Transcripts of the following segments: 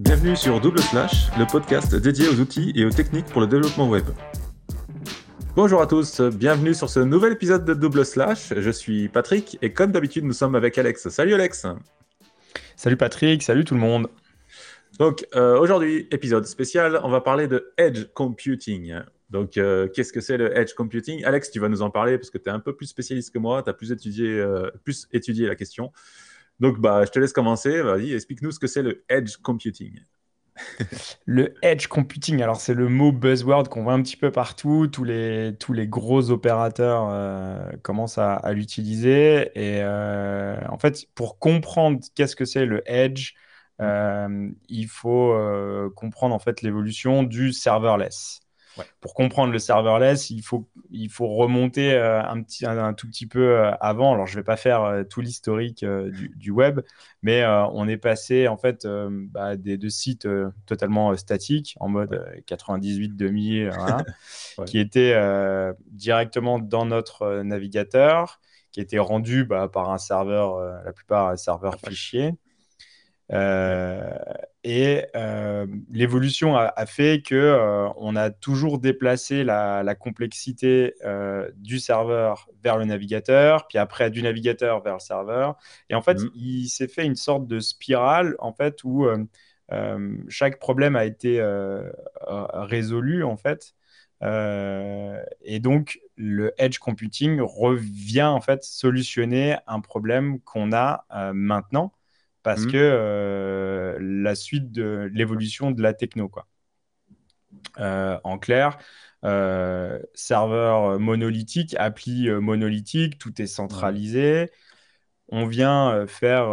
Bienvenue sur Double Slash, le podcast dédié aux outils et aux techniques pour le développement web. Bonjour à tous, bienvenue sur ce nouvel épisode de Double Slash. Je suis Patrick et comme d'habitude, nous sommes avec Alex. Salut Alex. Salut Patrick, salut tout le monde. Donc aujourd'hui, épisode spécial, on va parler de Edge Computing. Donc qu'est-ce que c'est le Edge Computing? Alex, tu vas nous en parler parce que tu es un peu plus spécialiste que moi, tu as plus étudié la question. Donc, je te laisse commencer. Vas-y, explique-nous ce que c'est le Edge Computing. Le Edge Computing, alors c'est le mot buzzword qu'on voit un petit peu partout. Tous les gros opérateurs commencent à l'utiliser. Et en fait, pour comprendre qu'est-ce que c'est le Edge, il faut comprendre en fait l'évolution du serverless. Ouais. Pour comprendre le serverless, il faut remonter un tout petit peu avant. Alors, je ne vais pas faire tout l'historique du web, mais on est passé en fait de sites totalement statiques, en mode 98.2.000, voilà, ouais, qui étaient directement dans notre navigateur, qui étaient rendus par un serveur, la plupart serveurs fichiers. Et l'évolution a fait que on a toujours déplacé la complexité du serveur vers le navigateur, puis après du navigateur vers le serveur. Et en fait, il s'est fait une sorte de spirale en fait où chaque problème a été résolu en fait. Et donc le Edge Computing revient en fait solutionner un problème qu'on a maintenant. Parce que la suite de l'évolution de la techno, quoi. En clair, serveur monolithique, appli monolithique, tout est centralisé. On vient faire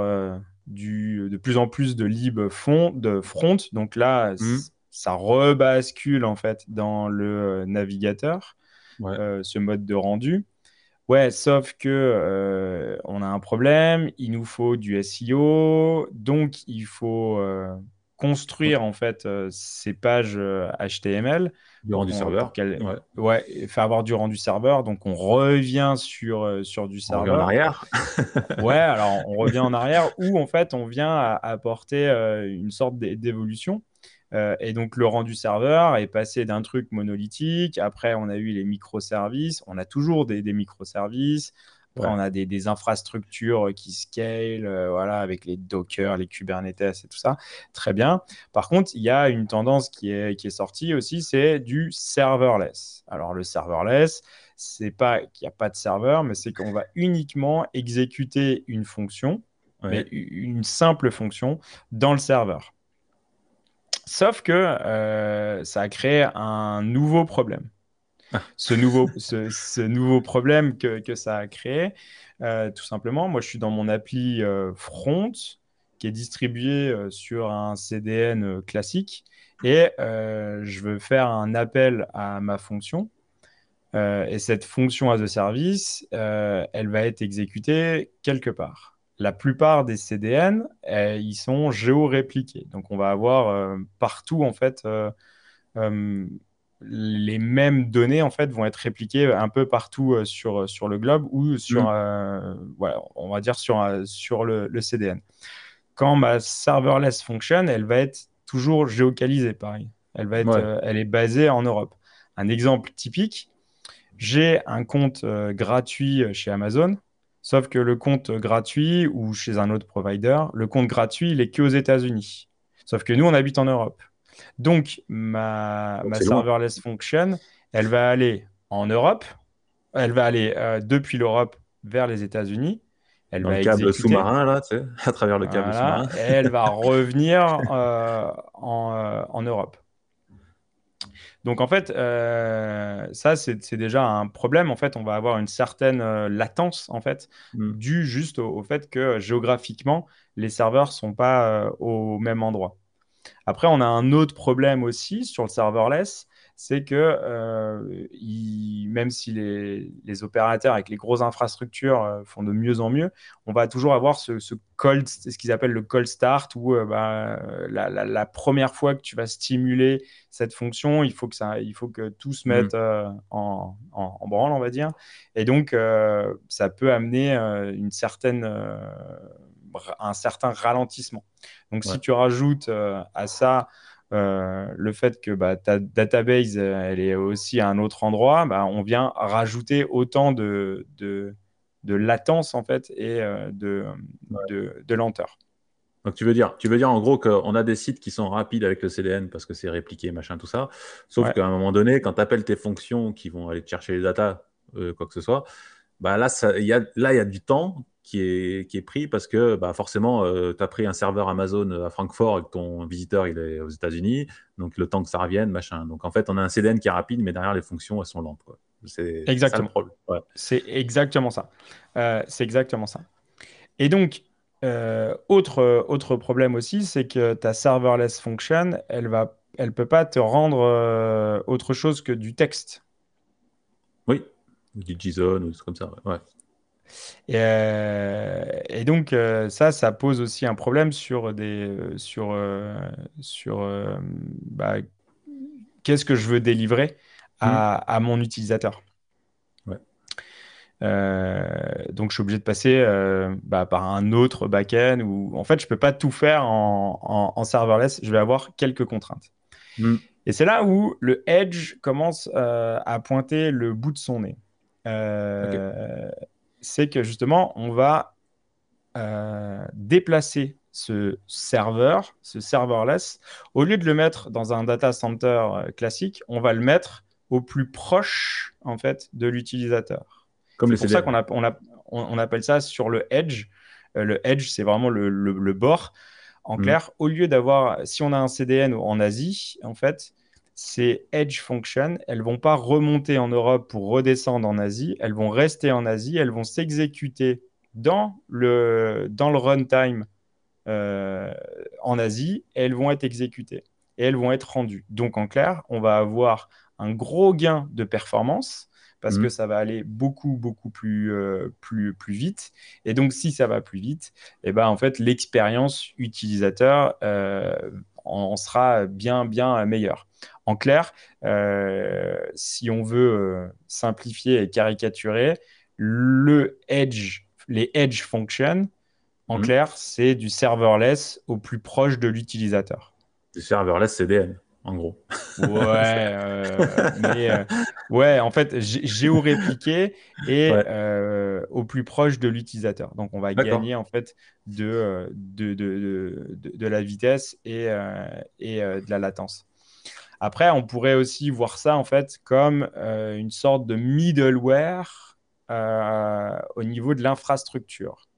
de plus en plus de lib front. Donc là, ça rebascule en fait dans le navigateur, ce mode de rendu. Ouais, sauf que on a un problème, il nous faut du SEO, donc il faut construire en fait ces pages HTML. Du rendu serveur. Ouais, faire avoir du rendu serveur, donc on revient sur du serveur. On revient en arrière. Ouais, alors on revient en arrière où en fait on vient apporter une sorte d'évolution. Et donc, le rendu serveur est passé d'un truc monolithique. Après, on a eu les microservices. On a toujours des microservices. Après, on a des infrastructures qui scalent, avec les Docker, les Kubernetes et tout ça. Très bien. Par contre, il y a une tendance qui est sortie aussi, c'est du serverless. Alors, le serverless, c'est pas qu'il n'y a pas de serveur, mais c'est qu'on va uniquement exécuter une fonction, mais une simple fonction, dans le serveur. Sauf que ça a créé un nouveau problème. Ce nouveau problème que ça a créé, tout simplement, moi, je suis dans mon appli front qui est distribué sur un CDN classique et je veux faire un appel à ma fonction. Et cette fonction as a service, elle va être exécutée quelque part. La plupart des CDN, ils sont géorépliqués. Donc, on va avoir partout, en fait, les mêmes données, en fait, vont être répliquées un peu partout sur le globe ou sur le CDN. Quand ma serverless function, elle va être toujours géolocalisée, pareil. Elle va être, elle est basée en Europe. Un exemple typique, j'ai un compte gratuit chez Amazon. Sauf que le compte gratuit ou chez un autre provider, le compte gratuit, il n'est qu'aux États-Unis. Sauf que nous, on habite en Europe. Donc, ma serverless function, elle va aller en Europe. Elle va aller depuis l'Europe vers les États-Unis. Elle va exécuter le câble sous-marin, là, tu sais, à travers le câble sous-marin. Et elle va revenir en Europe. Donc, en fait, ça, c'est déjà un problème. En fait, on va avoir une certaine latence, en fait, due juste au fait que géographiquement, les serveurs ne sont pas au même endroit. Après, on a un autre problème aussi sur le serverless, c'est que même si les opérateurs avec les grosses infrastructures font de mieux en mieux, on va toujours avoir ce qu'ils appellent le cold start, où la première fois que tu vas stimuler cette fonction, il faut que tout se mette en branle, on va dire. Et donc, ça peut amener une certaine un certain ralentissement. Donc, si tu rajoutes à ça le fait que ta database, elle est aussi à un autre endroit, on vient rajouter autant de latence en fait et de lenteur. Donc, tu veux dire en gros qu'on a des sites qui sont rapides avec le CDN parce que c'est répliqué, machin, tout ça. Sauf qu'à un moment donné, quand tu appelles tes fonctions qui vont aller chercher les datas, quoi que ce soit, là, il y a du temps qui est pris parce que forcément, tu as pris un serveur Amazon à Francfort et que ton visiteur, il est aux États-Unis. Donc, le temps que ça revienne, machin. Donc, en fait, on a un CDN qui est rapide, mais derrière, les fonctions, elles sont lentes, quoi. C'est ça le problème. Ouais. C'est exactement ça. Et donc, autre problème aussi, c'est que ta serverless function, elle peut pas te rendre autre chose que du texte. Oui, ou du JSON ou des choses comme ça. Ouais. Et donc ça pose aussi un problème sur qu'est-ce que je veux délivrer à mon utilisateur. Donc, je suis obligé de passer par un autre back-end où, en fait, je ne peux pas tout faire en serverless. Je vais avoir quelques contraintes. Et c'est là où le Edge commence à pointer le bout de son nez. C'est que, justement, on va déplacer ce serverless. Au lieu de le mettre dans un data center classique, on va le mettre au plus proche, en fait, de l'utilisateur. C'est pour ça qu'on appelle ça sur le edge. Le edge, c'est vraiment le bord. En clair, au lieu d'avoir, si on a un CDN en Asie, en fait, ces edge functions, elles ne vont pas remonter en Europe pour redescendre en Asie. Elles vont rester en Asie. Elles vont s'exécuter dans le runtime en Asie. Elles vont être exécutées et elles vont être rendues. Donc, en clair, on va avoir un gros gain de performance parce que ça va aller beaucoup plus vite. Et donc, si ça va plus vite, en fait, l'expérience utilisateur en sera bien meilleure. En clair, si on veut simplifier et caricaturer, les edge functions, en clair, c'est du serverless au plus proche de l'utilisateur. Du serverless CDN. En gros. Ouais, en fait, géorépliqué et au plus proche de l'utilisateur. Donc, on va gagner en fait de la vitesse et de la latence. Après, on pourrait aussi voir ça en fait comme une sorte de middleware au niveau de l'infrastructure.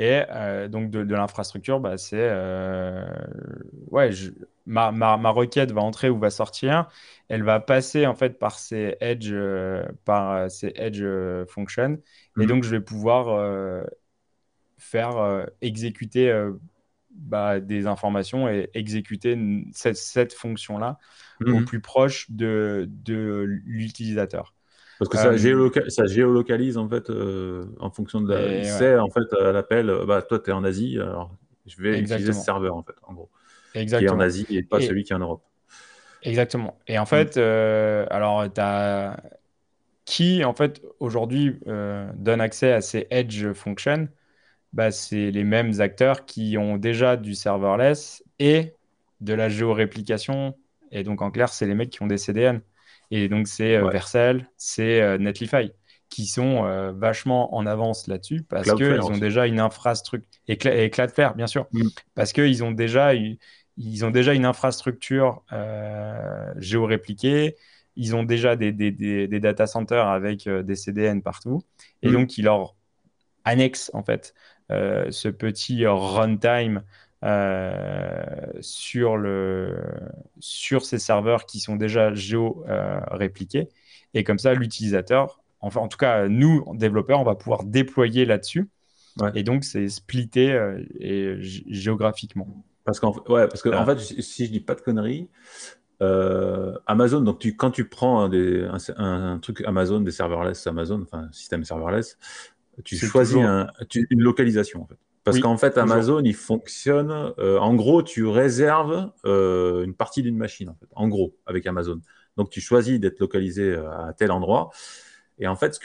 Et donc, de l'infrastructure, c'est... ma requête va entrer ou va sortir. Elle va passer, en fait, par ces edge, functions. Et donc, je vais pouvoir faire exécuter des informations et exécuter cette fonction-là au plus proche de l'utilisateur. Parce que ça géolocalise en fait en fonction de la... en fait à l'appel, toi tu es en Asie, alors je vais utiliser ce serveur en fait, en gros. Exactement. Qui est en Asie et pas celui qui est en Europe. Exactement. Et en fait, alors tu as qui en fait aujourd'hui donne accès à ces edge functions, c'est les mêmes acteurs qui ont déjà du serverless et de la géoréplication. Et donc en clair, c'est les mecs qui ont des CDN. Et donc, c'est Vercel, c'est Netlify qui sont vachement en avance là-dessus parce qu'ils ont déjà une infrastructure. Et Cloudflare, bien sûr. Parce qu'ils ont déjà une infrastructure géorépliquée. Ils ont déjà des data centers avec des CDN partout. Et donc, ils leur annexent, en fait, ce petit runtime sur ces serveurs qui sont déjà géo-répliqués. Et comme ça, l'utilisateur, enfin, en tout cas, nous, développeurs, on va pouvoir déployer là-dessus. Ouais. Et donc, c'est splitté géographiquement. Parce qu'en fait, si je ne dis pas de conneries, Amazon, donc quand tu prends un truc Amazon, des serverless Amazon, enfin, système serverless, tu choisis une localisation, en fait. Parce qu'en fait, Amazon, il fonctionne... en gros, tu réserves une partie d'une machine, en fait, avec Amazon. Donc, tu choisis d'être localisé à tel endroit. Et en fait, ce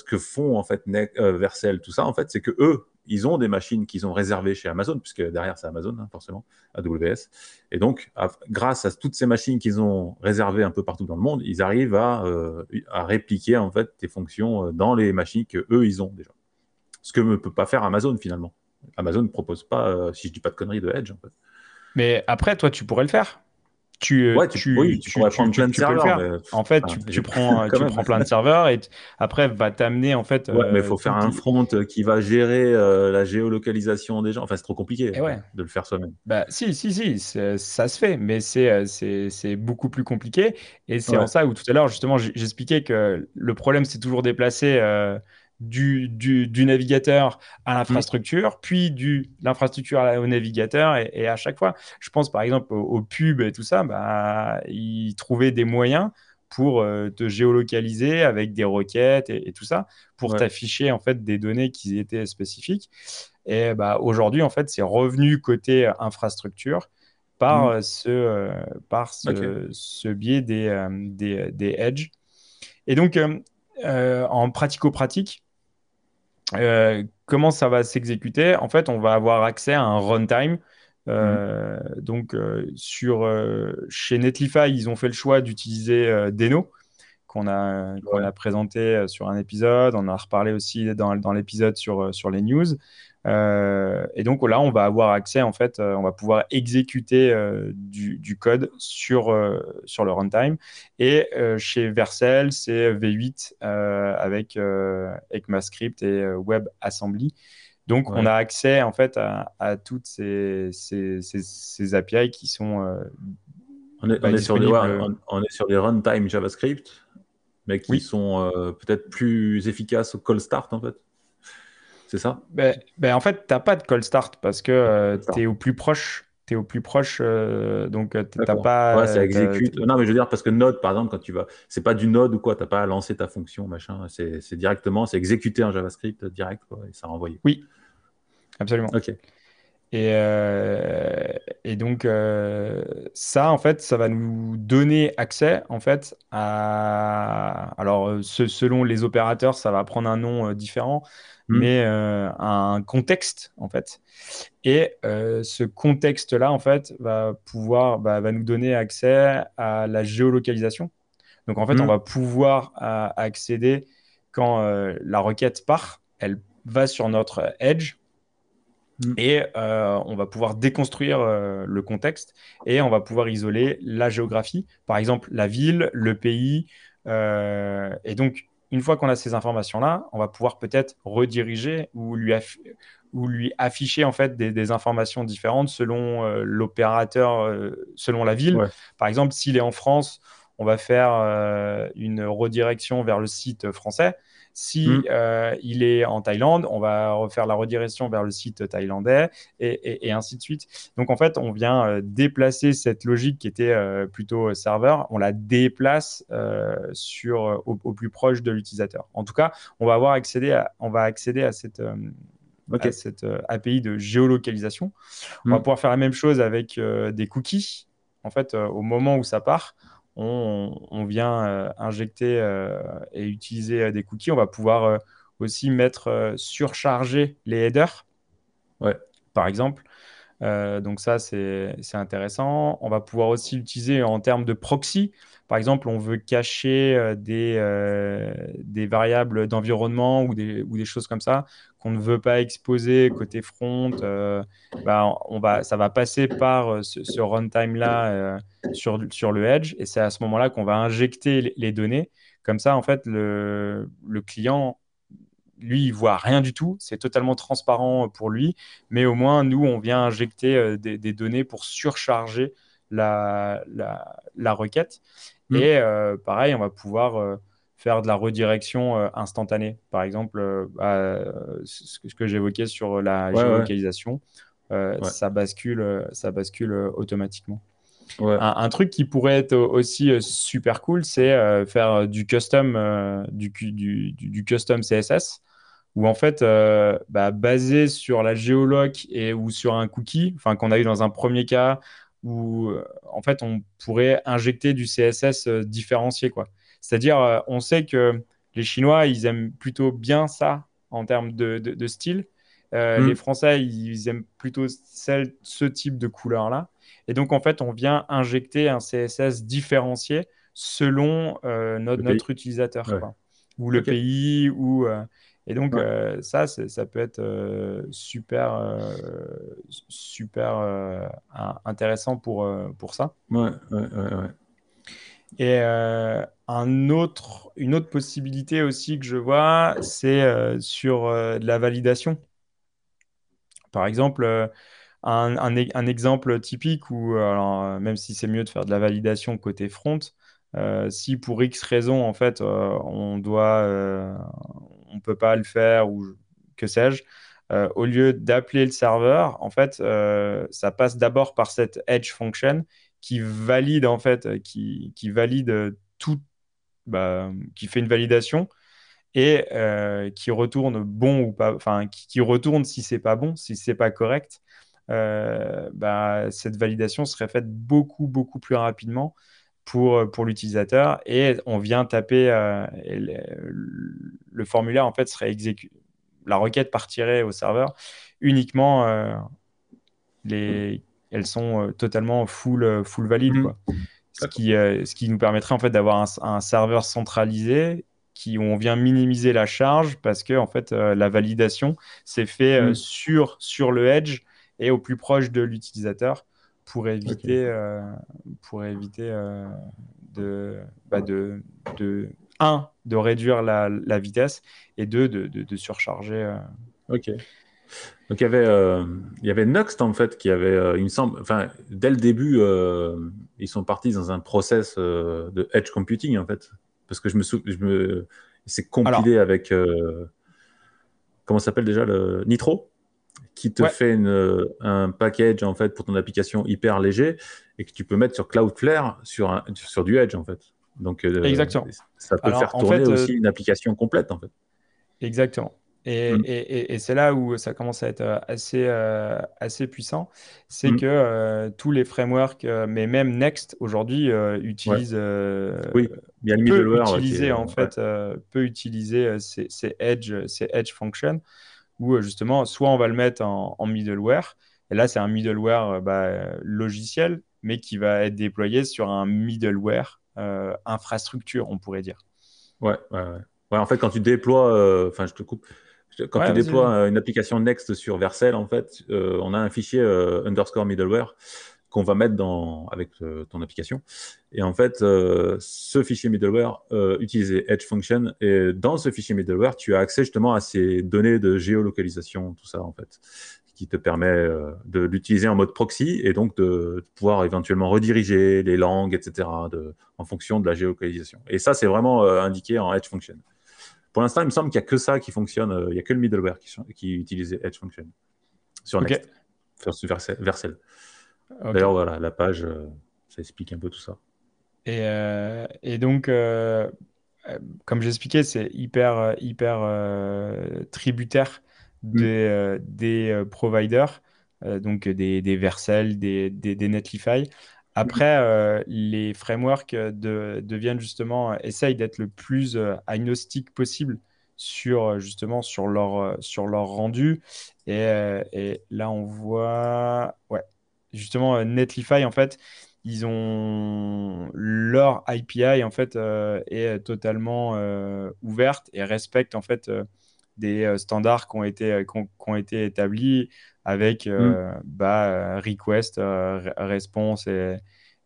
que font Vercel, tout ça, en fait, c'est que eux, ils ont des machines qu'ils ont réservées chez Amazon, puisque derrière c'est Amazon, hein, forcément, AWS. Et donc, grâce à toutes ces machines qu'ils ont réservées un peu partout dans le monde, ils arrivent à répliquer en fait tes fonctions dans les machines que eux ils ont déjà. Ce que ne peut pas faire Amazon finalement. Amazon ne propose pas, si je dis pas de conneries, de Edge en fait. Mais après, toi, tu pourrais le faire. Tu pourrais prendre plein de serveurs. En fait, tu prends plein de serveurs et après, va t'amener en fait. Ouais, mais il faut faire un front qui va gérer la géolocalisation des gens. Enfin, c'est trop compliqué de le faire soi-même. Bah, si, ça se fait, mais c'est beaucoup plus compliqué. Et c'est en ça où tout à l'heure, justement, j'expliquais que le problème, c'est toujours déplacer du navigateur à l'infrastructure, puis l'infrastructure au navigateur, et à chaque fois, je pense par exemple aux pubs et tout ça, bah, ils trouvaient des moyens pour te géolocaliser avec des requêtes et tout ça, pour t'afficher en fait des données qui étaient spécifiques. Et bah, aujourd'hui, en fait, c'est revenu côté infrastructure par ce biais des edge. Et donc, en pratico-pratique, comment ça va s'exécuter? En fait, on va avoir accès à un runtime. Donc, chez Netlify, ils ont fait le choix d'utiliser Deno, qu'on a présenté sur un épisode. On en a reparlé aussi dans l'épisode sur les news. Et donc là, on va avoir accès, en fait, on va pouvoir exécuter du code sur le runtime. Et chez Vercel, c'est V8 avec ECMAScript et WebAssembly. Donc, on a accès, en fait, à toutes ces API qui sont on est sur des runtime JavaScript, mais qui sont peut-être plus efficaces au call start, en fait. C'est ça? Ben, en fait, tu n'as pas de call start parce que tu es au plus proche. Donc, tu n'as pas… Ouais, ça exécute. Non, mais je veux dire, parce que Node, par exemple, quand tu vas… Ce n'est pas du Node ou quoi, tu n'as pas à lancer ta fonction, machin. C'est directement… C'est exécuté en JavaScript direct, quoi, et ça renvoyé. Oui, absolument. OK. Et donc, ça, en fait, ça va nous donner accès, en fait, à… Alors, selon les opérateurs, ça va prendre un nom différent. Mais un contexte, en fait. Et ce contexte-là, en fait, va nous donner accès à la géolocalisation. Donc, en fait, on va pouvoir accéder quand la requête part, elle va sur notre edge et on va pouvoir déconstruire le contexte et on va pouvoir isoler la géographie, par exemple, la ville, le pays. Et donc, une fois qu'on a ces informations-là, on va pouvoir peut-être rediriger ou lui afficher en fait des informations différentes selon l'opérateur, selon la ville. Ouais. Par exemple, s'il est en France, on va faire une redirection vers le site français. Si il est en Thaïlande, on va refaire la redirection vers le site thaïlandais et ainsi de suite. Donc, en fait, on vient déplacer cette logique qui était plutôt serveur. On la déplace au plus proche de l'utilisateur. En tout cas, on va accéder à cette API de géolocalisation. On va pouvoir faire la même chose avec des cookies. En fait, au moment où ça part, on vient injecter et utiliser des cookies. On va pouvoir aussi mettre surcharger les headers, par exemple. Donc ça, c'est intéressant. On va pouvoir aussi l'utiliser en termes de proxy. Par exemple, on veut cacher des variables d'environnement ou des choses comme ça qu'on ne veut pas exposer côté front. Ça va passer par ce runtime-là sur le edge. Et c'est à ce moment-là qu'on va injecter les données. Comme ça, en fait, le client, lui, il ne voit rien du tout. C'est totalement transparent pour lui. Mais au moins, nous, on vient injecter des données pour surcharger la requête. Et pareil, on va pouvoir faire de la redirection instantanée. Par exemple, ce que j'évoquais sur la géolocalisation, ça bascule automatiquement. Ouais. Un truc qui pourrait être aussi super cool, c'est faire du custom CSS, où en fait, basé sur la géoloc ou sur un cookie, enfin qu'on a eu dans un premier cas, où en fait, on pourrait injecter du CSS différencié, quoi. C'est-à-dire, on sait que Les Chinois, ils aiment plutôt bien ça en termes de style. Les Français, ils aiment plutôt ce type de couleur-là. Et donc, en fait, on vient injecter un CSS différencié selon notre utilisateur. Ouais. Quoi. Ou le pays, ou... Et donc, ça peut être super intéressant pour ça. Ouais. Et une autre possibilité aussi que je vois, c'est sur de la validation. Par exemple, un exemple typique où, alors, même si c'est mieux de faire de la validation côté front, si pour X raison, en fait, on ne peut pas le faire ou que sais-je, au lieu d'appeler le serveur, en fait, ça passe d'abord par cette edge function qui valide, en fait, qui valide tout, qui fait une validation et qui retourne bon ou pas, enfin, qui retourne si c'est pas bon, si c'est pas correct, cette validation serait faite beaucoup plus rapidement pour l'utilisateur et on vient taper le formulaire en fait serait exécuté, la requête partirait au serveur uniquement elles sont totalement full valide quoi. Ce qui nous permettrait en fait d'avoir un serveur centralisé où on vient minimiser la charge parce que en fait la validation s'est fait sur le edge et au plus proche de l'utilisateur pour éviter de réduire la vitesse et de surcharger. Donc il y avait Nuxt en fait qui avait il me semble, enfin dès le début ils sont partis dans un process de edge computing en fait parce que c'est compilé avec comment ça s'appelle déjà le Nitro qui te fait un package en fait pour ton application hyper léger et que tu peux mettre sur Cloudflare sur du Edge en fait. Donc exactement. Ça peut faire tourner aussi une application complète en fait. Exactement. Et c'est là où ça commence à être assez puissant, c'est que tous les frameworks, mais même Next aujourd'hui utilisent, il y a le middleware peut utiliser ces edge functions. Où justement, soit on va le mettre en middleware, et là, c'est un middleware logiciel, mais qui va être déployé sur un middleware infrastructure, on pourrait dire. Ouais, en fait, quand tu déploies, je te coupe, quand tu déploies une application Next sur Vercel, en fait, on a un fichier _middleware qu'on va mettre avec ton application. Et en fait, ce fichier middleware utilise Edge Function. Et dans ce fichier middleware, tu as accès justement à ces données de géolocalisation, tout ça en fait, qui te permet de l'utiliser en mode proxy et donc de pouvoir éventuellement rediriger les langues, etc. En fonction de la géolocalisation. Et ça, c'est vraiment indiqué en Edge Function. Pour l'instant, il me semble qu'il n'y a que ça qui fonctionne. Il n'y a que le middleware qui utilise Edge Function sur Next, sur Vercel. D'ailleurs, voilà, la page, ça explique un peu tout ça. Et donc, comme j'expliquais, c'est hyper tributaire des providers, donc des Vercel, des Netlify. Après, les frameworks deviennent justement, essayent d'être le plus agnostique possible sur leur rendu. Et là, on voit... Justement, Netlify, en fait, ils ont leur API, en fait, est totalement ouverte et respecte, en fait, des standards qui ont été établis avec request, response et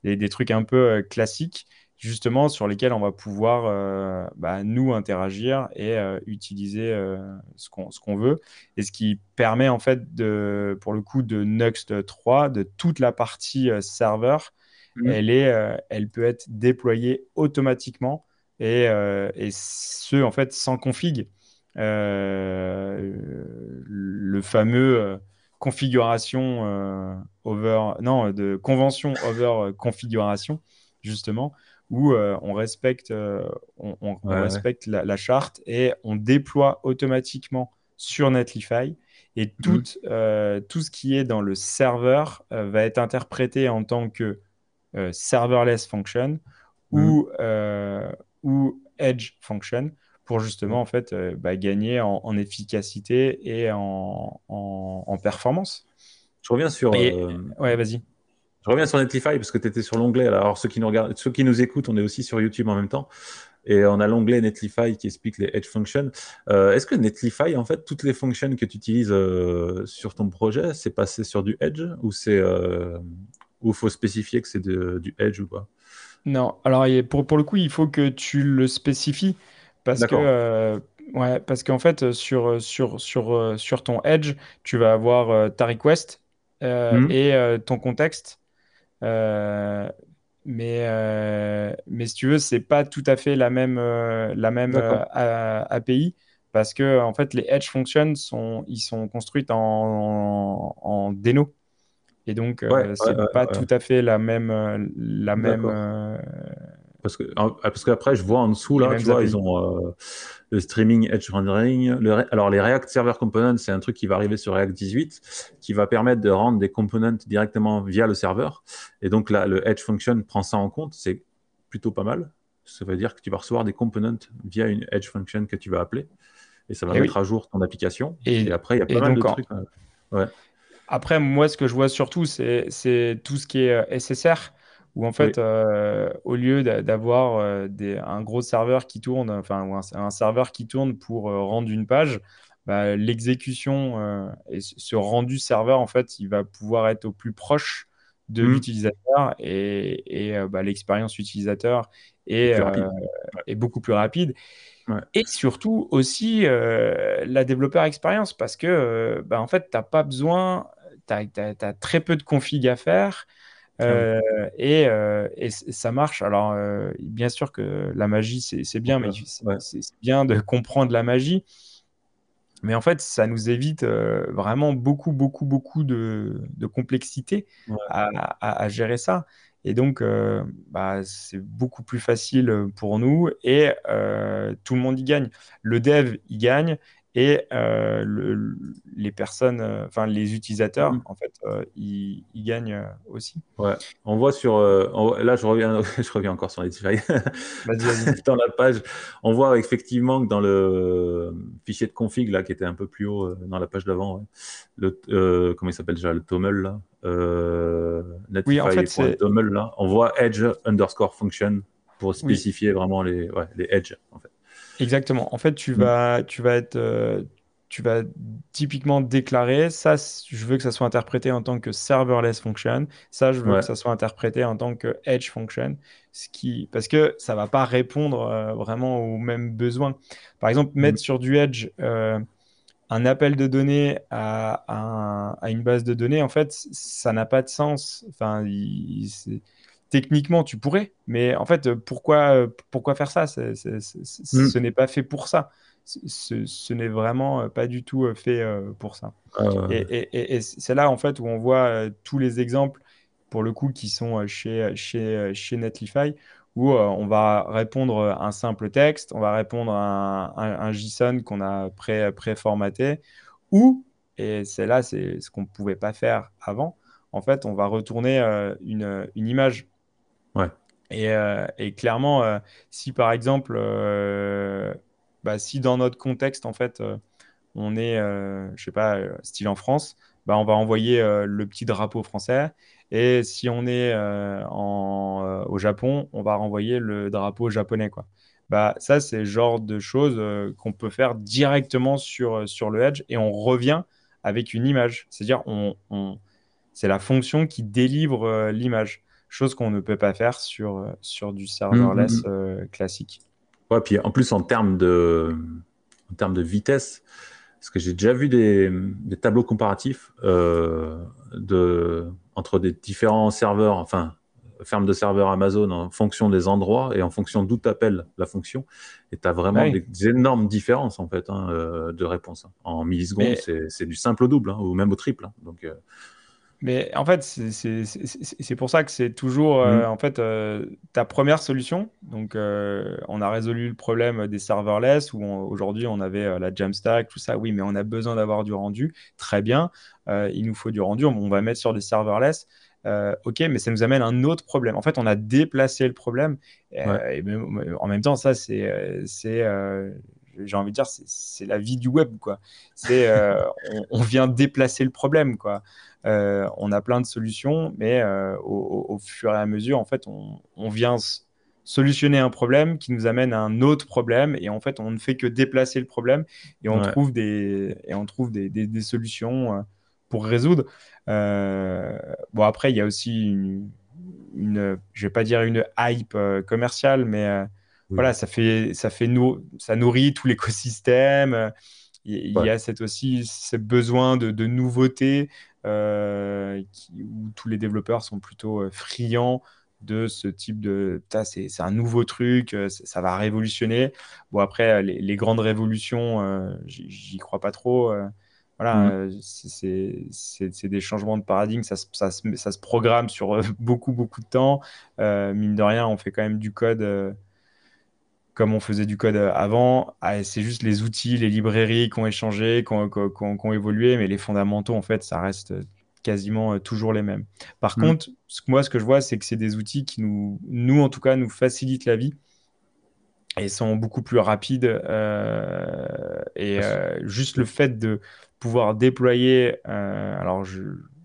des trucs un peu classiques, justement, sur lesquels on va pouvoir, nous, interagir et utiliser ce qu'on veut. Et ce qui permet, en fait, pour le coup, de Nuxt 3, de toute la partie serveur, elle peut être déployée automatiquement et ce, en fait, sans config. Le fameux configuration de convention over configuration, justement, où on respecte la charte et on déploie automatiquement sur Netlify et tout ce qui est dans le serveur va être interprété en tant que serverless function ou edge function pour justement en fait, gagner en efficacité et en performance. Je reviens sur… Ouais, vas-y. Je reviens sur Netlify parce que tu étais sur l'onglet. Alors, ceux qui nous écoutent, on est aussi sur YouTube en même temps. Et on a l'onglet Netlify qui explique les Edge Functions. Est-ce que Netlify, en fait, toutes les functions que tu utilises sur ton projet, c'est passé sur du Edge ou c'est ou faut spécifier que c'est du Edge ou pas? Non. Alors, pour le coup, il faut que tu le spécifies parce que… ouais, parce qu'en fait, sur ton Edge, tu vas avoir ta request et ton contexte. Mais si tu veux, c'est pas tout à fait la même API parce que en fait, les Edge Functions sont construites en Deno. Et donc, c'est pas tout à fait la même. Parce qu'après, je vois en dessous, là, tu vois, API. Ils ont le streaming Edge Rendering. Alors, les React Server Components, c'est un truc qui va arriver sur React 18, qui va permettre de rendre des components directement via le serveur. Et donc, là, le Edge Function prend ça en compte. C'est plutôt pas mal. Ça veut dire que tu vas recevoir des components via une Edge Function que tu vas appeler. Et ça va mettre à jour ton application. Et après, il y a pas mal de trucs. Ouais. Après, moi, ce que je vois surtout, c'est tout ce qui est SSR. Où en fait, au lieu d'avoir un gros serveur qui tourne, enfin un serveur qui tourne pour rendre une page, l'exécution et ce rendu serveur, en fait, il va pouvoir être au plus proche de l'utilisateur et l'expérience utilisateur est beaucoup plus rapide. Ouais. Et surtout aussi la développeur expérience parce que en fait, tu n'as pas besoin, tu as très peu de config à faire. Et ça marche. Alors, bien sûr que la magie, c'est bien, mais c'est bien de comprendre la magie. Mais en fait, ça nous évite vraiment beaucoup de complexité à gérer ça. Et donc, c'est beaucoup plus facile pour nous et tout le monde y gagne. Le dev y gagne et les personnes, les utilisateurs, en fait, ils gagnent aussi. Ouais. On voit sur… là, je reviens encore sur Netlify. Vas-y. Dans la page, on voit effectivement que dans le fichier de config, là, qui était un peu plus haut dans la page d'avant, comment il s'appelle déjà, le toml, là, Netlify, en fait, c'est… toml, là, on voit edge _ function pour spécifier vraiment les edges, en fait. Exactement. En fait, tu vas typiquement déclarer ça. Je veux que ça soit interprété en tant que serverless function. Ça, je veux que ça soit interprété en tant que edge function. Parce que ça va pas répondre vraiment aux mêmes besoins. Par exemple, mettre sur du edge un appel de données à une base de données, en fait, ça n'a pas de sens. Enfin, techniquement, tu pourrais, mais en fait, pourquoi faire ça ? Ce n'est pas fait pour ça. Ce n'est vraiment pas du tout fait pour ça. Et c'est là, en fait, où on voit tous les exemples, pour le coup, qui sont chez Netlify, où on va répondre à un simple texte, on va répondre à un JSON qu'on a préformaté, ou, et c'est là, c'est ce qu'on ne pouvait pas faire avant, en fait, on va retourner une image. Ouais. Et clairement, si par exemple, si dans notre contexte, en fait, on est, je sais pas, style en France, on va envoyer le petit drapeau français. Et si on est au Japon, on va renvoyer le drapeau japonais, quoi. Ça, c'est le genre de choses qu'on peut faire directement sur le Edge et on revient avec une image. C'est-à-dire, c'est la fonction qui délivre l'image. Chose qu'on ne peut pas faire sur du serverless classique. Ouais, puis en plus, en termes de vitesse, parce que j'ai déjà vu des tableaux comparatifs entre des différents serveurs, enfin, fermes de serveurs Amazon en fonction des endroits et en fonction d'où tu appelles la fonction. Et tu as vraiment des énormes différences en fait, de réponse. En millisecondes, c'est du simple au double ou même au triple. Donc, mais en fait, c'est pour ça que c'est toujours en fait, ta première solution. Donc, on a résolu le problème des serverless où aujourd'hui, on avait la Jamstack, tout ça. Oui, mais on a besoin d'avoir du rendu. Très bien, il nous faut du rendu. On va mettre sur des serverless. OK, mais ça nous amène à un autre problème. En fait, on a déplacé le problème. Ouais. Et même, en même temps, ça, c'est j'ai envie de dire, c'est la vie du web, quoi. On vient déplacer le problème, quoi. On a plein de solutions, mais au fur et à mesure, en fait, on vient solutionner un problème qui nous amène à un autre problème, et en fait, on ne fait que déplacer le problème, et on trouve des solutions pour résoudre. Bon, après, il y a aussi une je vais pas dire une hype commerciale, mais voilà, ça nourrit tout l'écosystème. Il y a ce besoin de nouveautés où tous les développeurs sont plutôt friands de ce type de... C'est un nouveau truc, ça va révolutionner. Bon, après, les grandes révolutions, j'y crois pas trop. Voilà, c'est des changements de paradigme, ça se programme sur beaucoup de temps. Mine de rien, on fait quand même du code... comme on faisait du code avant, c'est juste les outils, les librairies qui ont échangé, qui ont évolué, mais les fondamentaux, en fait, ça reste quasiment toujours les mêmes. Par contre, moi, ce que je vois, c'est que c'est des outils qui nous, en tout cas, nous facilitent la vie et sont beaucoup plus rapides. Juste le fait de pouvoir déployer... alors,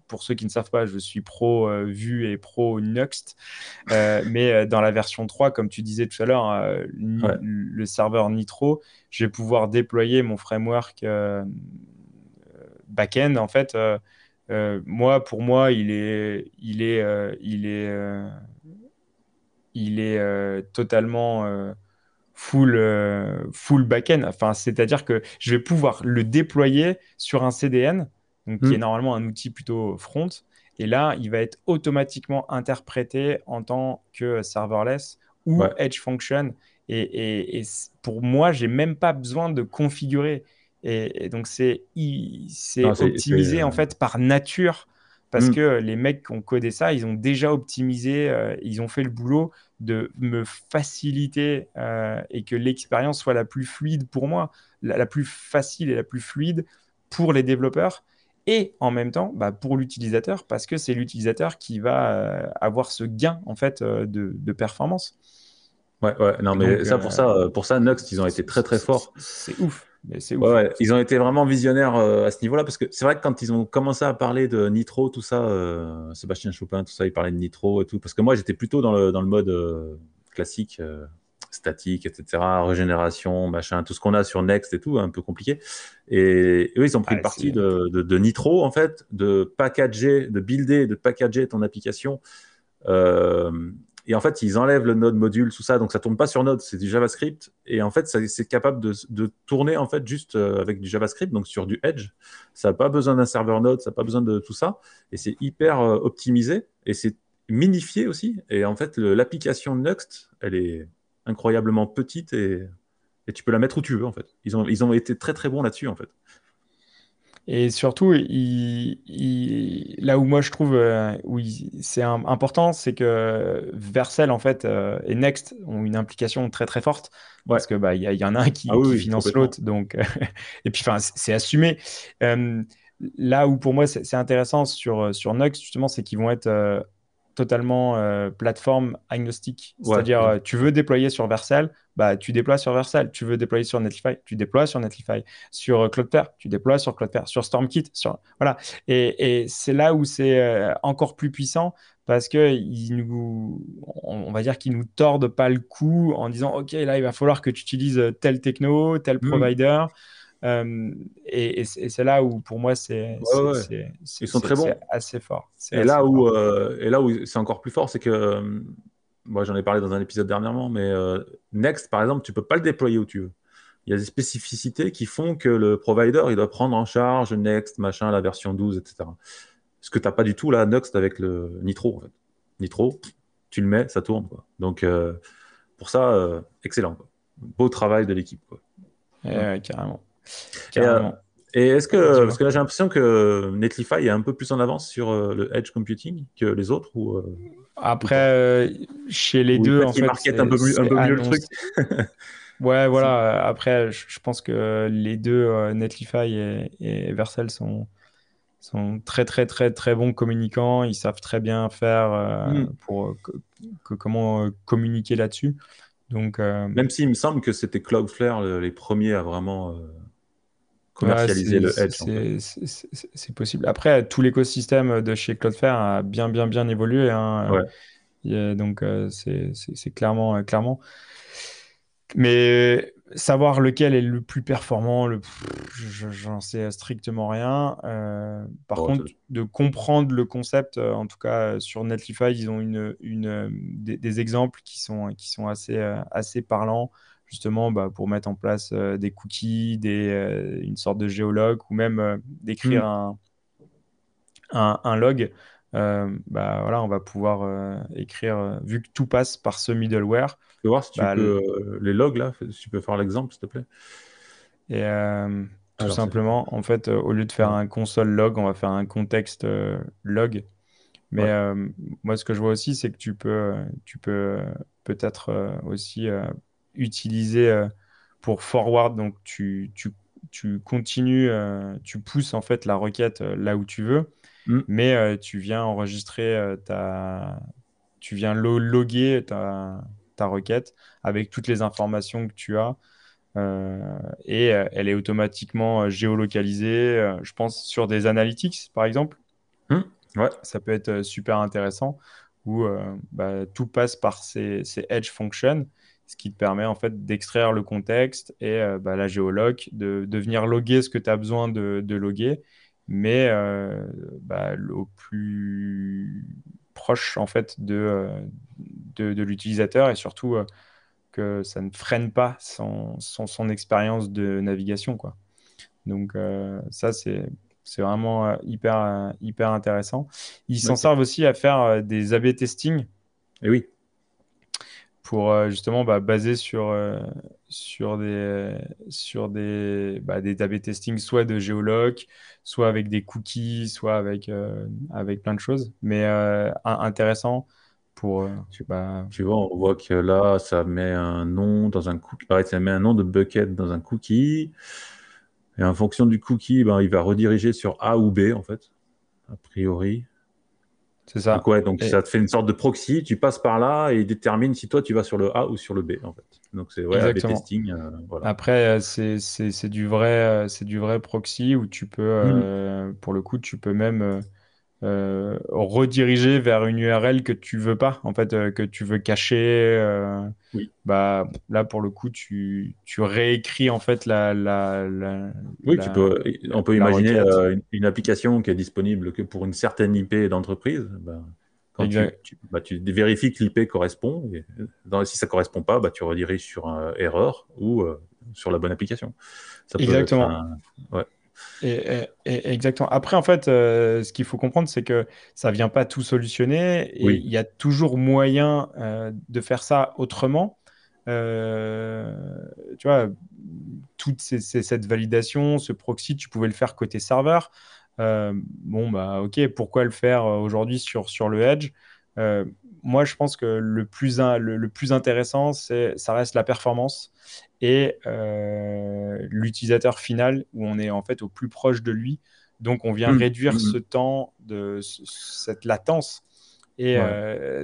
pour ceux qui ne savent pas, je suis pro Vue et pro Nuxt. Mais dans la version 3, comme tu disais tout à l'heure, le serveur Nitro, je vais pouvoir déployer mon framework back-end. En fait, pour moi, il est totalement... full back-end. Enfin, c'est-à-dire que je vais pouvoir le déployer sur un CDN, donc, qui est normalement un outil plutôt front. Et là, il va être automatiquement interprété en tant que serverless ou edge function. Et pour moi, je n'ai même pas besoin de configurer. Et donc, c'est optimisé en fait par nature, parce que les mecs qui ont codé ça, ils ont déjà optimisé, ils ont fait le boulot de me faciliter et que l'expérience soit la plus fluide pour moi, la plus facile et la plus fluide pour les développeurs. Et en même temps, pour l'utilisateur, parce que c'est l'utilisateur qui va avoir ce gain en fait de performance. Non, mais donc, pour ça, Nuxt, ils ont été très très forts. C'est ouf. Mais c'est ouf. Ils ont été vraiment visionnaires à ce niveau-là, parce que c'est vrai que quand ils ont commencé à parler de Nitro, tout ça, Sébastien Chopin, tout ça, ils parlaient de Nitro et tout, parce que moi j'étais plutôt dans le mode classique. Statique, etc., régénération, machin, tout ce qu'on a sur Next et tout, un peu compliqué. Et eux, ils ont pris le parti de Nitro, en fait, de packager ton application. Et en fait, ils enlèvent le Node module, tout ça, donc ça ne tourne pas sur Node, c'est du JavaScript. Et en fait, c'est capable de tourner, en fait, juste avec du JavaScript, donc sur du Edge. Ça n'a pas besoin d'un serveur Node, ça n'a pas besoin de tout ça. Et c'est hyper optimisé, et c'est minifié aussi. Et en fait, l'application Nuxt, elle est incroyablement petite et tu peux la mettre où tu veux en fait. Ils ont été très très bons là-dessus en fait. Et surtout, là où moi je trouve c'est important, c'est que Vercel en fait et Next ont une implication très très forte parce que y en a un qui finance l'autre, donc et puis enfin c'est assumé. Là où pour moi c'est intéressant sur Nuxt justement, c'est qu'ils vont être totalement plateforme agnostique, c'est-à-dire tu veux déployer sur Vercel, tu déploies sur Vercel, tu veux déployer sur Netlify, tu déploies sur Netlify, sur Cloudflare, tu déploies sur Cloudflare, sur Stormkit, voilà. Et c'est là où c'est encore plus puissant parce que on va dire qu'ils nous tordent pas le cou en disant OK, là il va falloir que tu utilises tel techno, tel provider. C'est là où pour moi c'est assez fort. Et là où c'est encore plus fort, c'est que moi j'en ai parlé dans un épisode dernièrement, mais Next par exemple, tu peux pas le déployer où tu veux. Il y a des spécificités qui font que le provider il doit prendre en charge Next, machin, la version 12, etc. Ce que t'as pas du tout là Nuxt avec le Nitro en fait. Nitro, tu le mets, ça tourne quoi. Donc pour ça excellent quoi. Beau travail de l'équipe quoi. Carrément. Et est-ce que, parce que là j'ai l'impression que Netlify est un peu plus en avance sur le Edge Computing que les autres chez les deux en fait, ils marketent un peu mieux le truc. Voilà, après je pense que les deux Netlify et Vercel sont sont très bons communicants. Ils savent très bien faire comment communiquer là-dessus. Donc, même s'il me semble que c'était Cloudflare les premiers à vraiment commercialiser le Edge. C'est possible. Après, tout l'écosystème de chez Cloudflare a bien évolué. Hein. Ouais. Donc, c'est clairement. Mais savoir lequel est le plus performant, j'en sais strictement rien. Par contre, de comprendre le concept, en tout cas sur Netlify, ils ont des exemples qui sont assez parlants, justement pour mettre en place des cookies, une sorte de géologue, ou même d'écrire un log. On va pouvoir écrire, vu que tout passe par ce middleware. Tu peux voir si tu peux les logs là, si tu peux faire l'exemple s'il te plaît. Et au lieu de faire un console log, on va faire un contexte log. Mais moi ce que je vois aussi, c'est que tu peux peut-être aussi utiliser pour forward, donc tu continues, tu pousses en fait la requête là où tu veux. Mais tu viens enregistrer, tu viens loguer ta requête avec toutes les informations que tu as et elle est automatiquement géolocalisée, je pense sur des analytics par exemple. Ouais. Ça peut être super intéressant où tout passe par ces edge functions, ce qui te permet en fait d'extraire le contexte et la géoloc, de venir loguer ce que tu as besoin de loguer, mais au plus proche en fait de l'utilisateur, et surtout que ça ne freine pas son expérience de navigation quoi. Donc ça c'est vraiment hyper intéressant. Ils s'en servent aussi à faire des A/B testing. Et oui. Pour justement baser sur des A/B testing, soit de géoloc, soit avec des cookies, soit avec plein de choses, mais intéressant pour tu vois, on voit que là ça met un nom dans un cookie, ça met un nom de bucket dans un cookie, et en fonction du cookie il va rediriger sur A ou B en fait a priori. C'est ça. Donc ça te fait une sorte de proxy, tu passes par là et il détermine si toi tu vas sur le A ou sur le B en fait. Donc c'est A/B testing. Après c'est du vrai proxy où tu peux pour le coup tu peux même rediriger vers une URL que tu veux pas en fait, que tu veux cacher. Là pour le coup tu réécris en fait la on peut imaginer une application qui est disponible que pour une certaine IP d'entreprise. Quand tu vérifies que l'IP correspond, et si ça correspond pas, tu rediriges sur un erreur ou sur la bonne application. Ça peut exactement ouais. Et exactement. Après, en fait, ce qu'il faut comprendre, c'est que ça ne vient pas tout solutionner. Et il y a toujours moyen de faire ça autrement. Tu vois, toute cette validation, ce proxy, tu pouvais le faire côté serveur. OK, pourquoi le faire aujourd'hui sur le Edge ? Moi, je pense que le plus intéressant, ça reste la performance et l'utilisateur final, où on est en fait au plus proche de lui. Donc, on vient réduire ce temps, cette latence. Et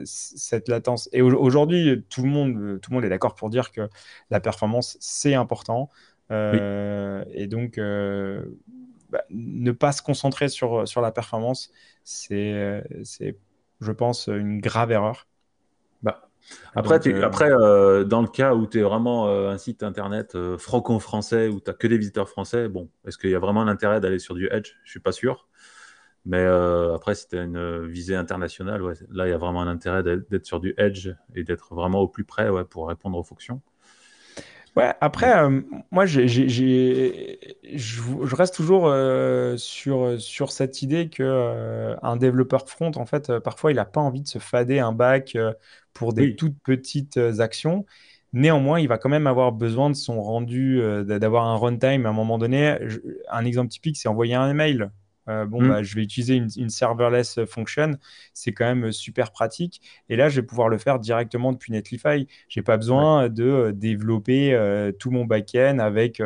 cette latence. Et aujourd'hui, tout le monde est d'accord pour dire que la performance, c'est important. Et donc, ne pas se concentrer sur la performance, c'est je pense, une grave erreur. Après, dans le cas où tu es vraiment un site internet franco-français, où tu n'as que des visiteurs français, est-ce qu'il y a vraiment l'intérêt d'aller sur du Edge ? Je ne suis pas sûr. Mais après, si tu as une visée internationale, là, il y a vraiment l'intérêt d'être sur du Edge et d'être vraiment au plus près pour répondre aux fonctions. Moi, je reste toujours sur cette idée qu'un développeur front, en fait, parfois, il n'a pas envie de se fader un back pour des toutes petites actions. Néanmoins, il va quand même avoir besoin de son rendu, d'avoir un runtime à un moment donné. Un exemple typique, c'est envoyer un email. je vais utiliser une serverless function, c'est quand même super pratique. Et là, je vais pouvoir le faire directement depuis Netlify. Je n'ai pas besoin de développer tout mon back-end avec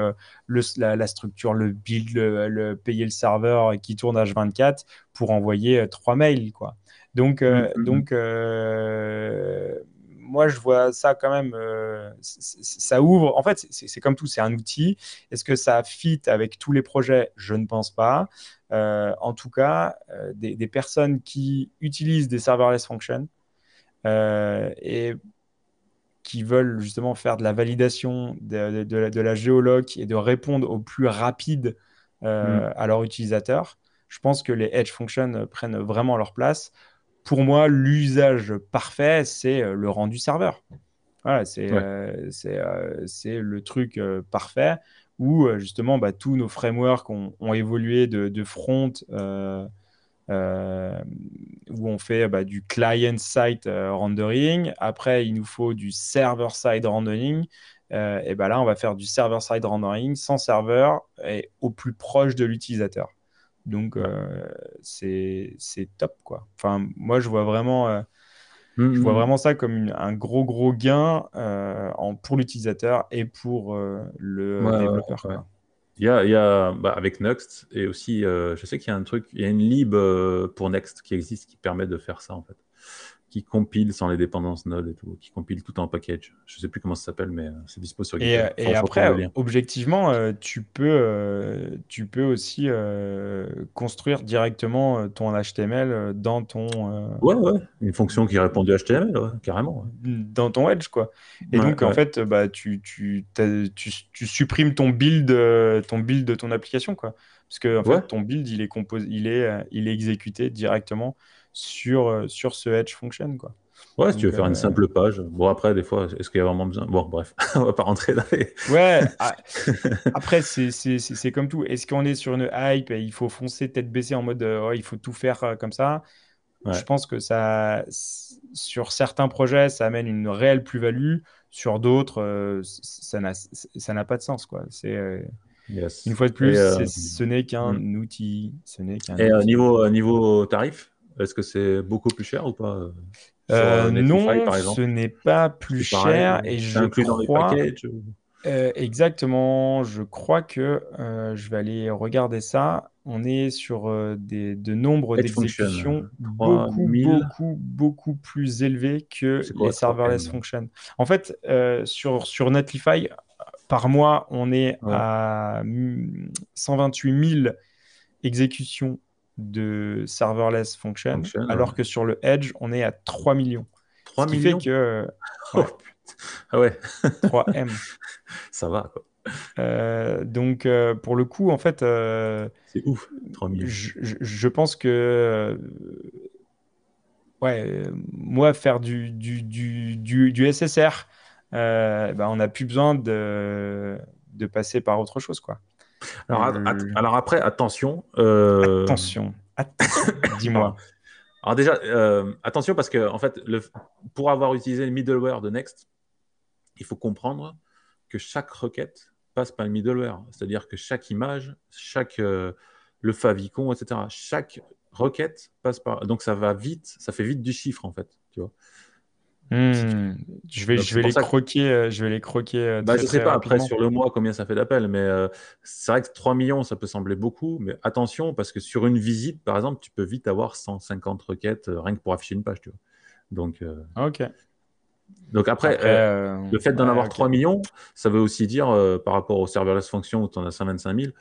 la structure, le build, payer le serveur qui tourne H24 pour envoyer 3 mails. Quoi. Donc, moi, je vois ça quand même, ça ouvre. En fait, c'est comme tout, c'est un outil. Est-ce que ça fit avec tous les projets? Je ne pense pas. En tout cas, des personnes qui utilisent des serverless functions et qui veulent justement faire de la validation de la géoloc et de répondre au plus rapide à leurs utilisateurs, je pense que les edge functions prennent vraiment leur place. Pour moi, l'usage parfait, c'est le rendu serveur. Voilà, c'est le truc parfait où justement tous nos frameworks ont évolué de front, où on fait du client-side rendering. Après, il nous faut du server-side rendering. Et là, on va faire du server-side rendering sans serveur et au plus proche de l'utilisateur. Donc, c'est top, quoi. Enfin, moi, je vois vraiment, ça comme un gros gain pour l'utilisateur et pour le développeur. Ouais. Il y a avec Nuxt, et aussi, je sais qu'il y a une lib pour Next qui existe, qui permet de faire ça, en fait, qui compile sans les dépendances Node et tout, qui compile tout en package. Je ne sais plus comment ça s'appelle, mais c'est dispo sur GitHub. Et après, objectivement, tu peux aussi construire directement ton HTML dans ton... une fonction qui répond du HTML, carrément. Ouais. Dans ton Edge, quoi. Et en fait, tu supprimes ton build de ton application, quoi. Parce que en fait, ton build, il est exécuté directement sur ce Edge Function, quoi. Ouais, si tu veux faire une simple page. Bon, après, des fois, est-ce qu'il y a vraiment besoin? Bon, bref, on va pas rentrer là. Ouais, après, c'est comme tout. Est-ce qu'on est sur une hype et il faut foncer tête baissée en mode il faut tout faire comme ça? Ouais. Je pense que ça, sur certains projets, ça amène une réelle plus-value. Sur d'autres, ça n'a pas de sens, quoi. Yes. Une fois de plus, ce n'est qu'un outil. Et niveau tarif, est-ce que c'est beaucoup plus cher ou pas? Netlify, par exemple, ce n'est pas plus cher. Et je inclus crois... dans les packages. Exactement. Je crois que je vais aller regarder ça. On est sur de nombres d'exécutions beaucoup plus élevés que les serverless functions. En fait, sur Netlify, par mois, on est à 128 000 exécutions de serverless function, alors que sur le Edge, on est à 3 millions. 3 millions. Ce qui fait que... Ah ouais. 3M. Ça va, quoi. Donc, pour le coup, en fait... c'est ouf, 3 millions. Je pense que... moi, faire du SSR, on n'a plus besoin de passer par autre chose, quoi. Alors après, attention. Dis-moi. Alors déjà, attention parce que en fait, pour avoir utilisé le middleware de Next, il faut comprendre que chaque requête passe par le middleware. C'est-à-dire que chaque image, chaque le favicon, etc. Chaque requête passe par. Donc ça va vite, ça fait vite du chiffre en fait, tu vois. Je vais les croquer. Je ne sais pas après sur le mois combien ça fait d'appels, mais c'est vrai que 3 millions, ça peut sembler beaucoup, mais attention parce que sur une visite, par exemple, tu peux vite avoir 150 requêtes rien que pour afficher une page, tu vois. Donc, donc après le fait d'en avoir 3 millions, ça veut aussi dire par rapport au serverless function où tu en as 125 000,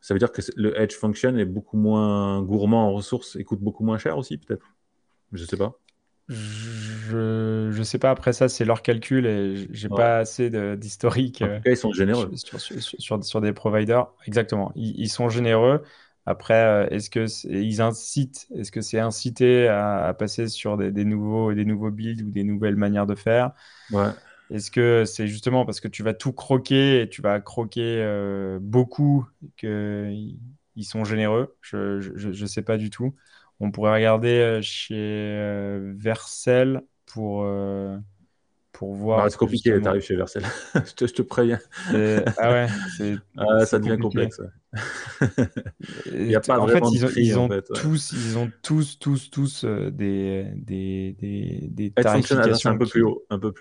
ça veut dire que le Edge function est beaucoup moins gourmand en ressources et coûte beaucoup moins cher aussi peut-être. Je sais pas. Je sais pas, après ça c'est leur calcul et j'ai pas assez d'historique. En tout cas, ils sont généreux sur des providers. Exactement, ils sont généreux. Après, est-ce que c'est incité à passer sur des nouveaux builds ou des nouvelles manières de faire? Est-ce que c'est justement parce que tu vas tout croquer et tu vas croquer beaucoup qu'ils sont généreux? Je sais pas du tout. On pourrait regarder chez Vercel pour pour voir. C'est compliqué les tarifs chez Vercel, je te préviens. Ah ouais, ça devient complexe. Ouais. Il n'y a pas vraiment de prix, Ils ont tous des tarifications c'est un peu plus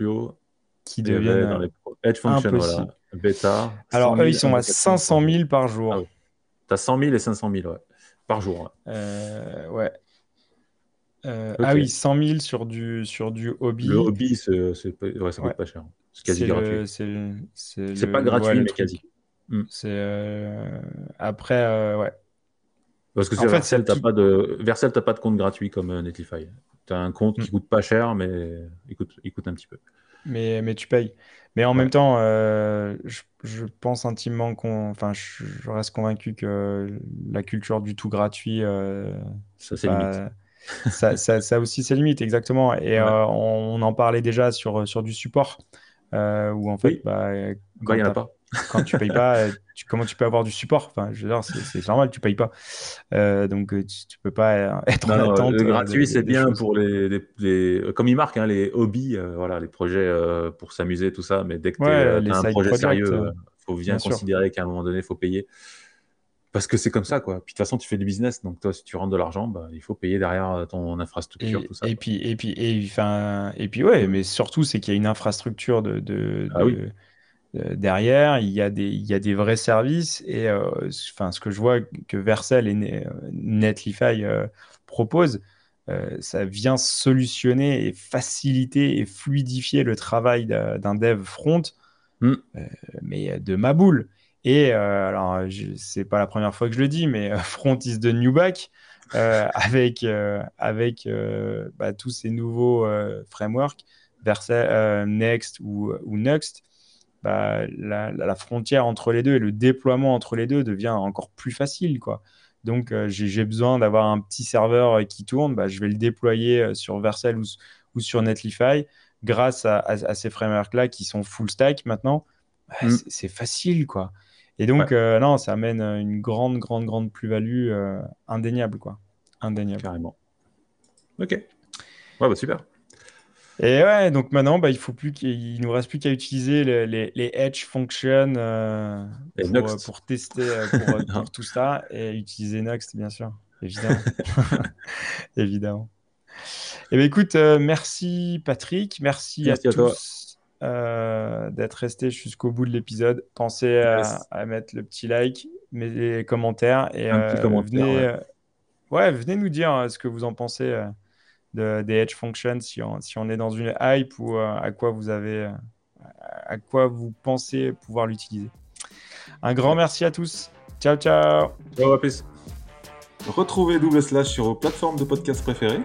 haut. Qui deviennent dans les Edge Function, voilà. Beta. Alors eux, ils sont à 500 000 par jour. Ah oui. T'as 100 000 et 500 000 par jour. Ouais. Okay. Ah oui, 100 000 sur du hobby. Le hobby, ça coûte pas cher. C'est quasi gratuit. C'est pas gratuit, mais quasi. C'est après, ouais. Parce que Vercel, t'as pas de compte gratuit comme Netlify. T'as un compte qui coûte pas cher, mais il coûte un petit peu. Mais tu payes. Mais en même temps, je pense intimement je reste convaincu que la culture du tout gratuit, ça c'est limite. Ça aussi c'est limite, exactement. Et on en parlait déjà sur du support où en fait, il n'y en a pas. Quand tu payes pas, comment tu peux avoir du support? Enfin, je veux dire, c'est normal, tu payes pas. Donc, tu peux pas être en attente. Le gratuit, c'est bien choses. Pour les comme ils marquent, hein, les hobbies, les projets pour s'amuser, tout ça. Mais dès que tu as un projet sérieux, faut bien considérer qu'à un moment donné, il faut payer. Parce que c'est comme ça, quoi. Puis de toute façon, tu fais du business, donc toi, si tu rentres de l'argent, il faut payer derrière ton infrastructure, tout ça. Et puis, mais surtout, c'est qu'il y a une infrastructure derrière, il y a des vrais services et ce que je vois que Vercel et Netlify proposent, ça vient solutionner et faciliter et fluidifier le travail d'un dev front, mais de ma boule. Et alors, c'est pas la première fois que je le dis, mais front is the new back avec tous ces nouveaux frameworks, Vercel, Next ou Nuxt. La frontière entre les deux et le déploiement entre les deux devient encore plus facile, quoi. Donc, j'ai besoin d'avoir un petit serveur qui tourne. Je vais le déployer sur Vercel ou sur Netlify grâce à ces frameworks-là qui sont full stack maintenant. C'est facile, quoi. Et donc, ça amène une grande plus-value indéniable, quoi. Indéniable. Carrément. OK. Ouais, super. Et donc maintenant, il nous reste plus qu'à utiliser les Edge Function pour tester pour tout ça et utiliser Nuxt, bien sûr, évidemment. Évidemment. Et écoute, merci Patrick, merci à tous d'être restés jusqu'au bout de l'épisode. Pensez à mettre le petit like, les commentaires et venez nous dire ce que vous en pensez. Des Edge Functions, si on est dans une hype ou à quoi vous pensez pouvoir l'utiliser. Un grand merci à tous. Ciao. Ciao, à plus. Retrouvez Double Slash sur vos plateformes de podcast préférées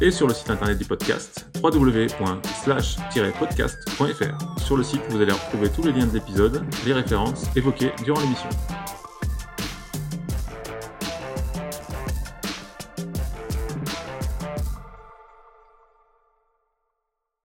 et sur le site internet du podcast www.slash-podcast.fr. Sur le site, vous allez retrouver tous les liens des épisodes, les références évoquées durant l'émission.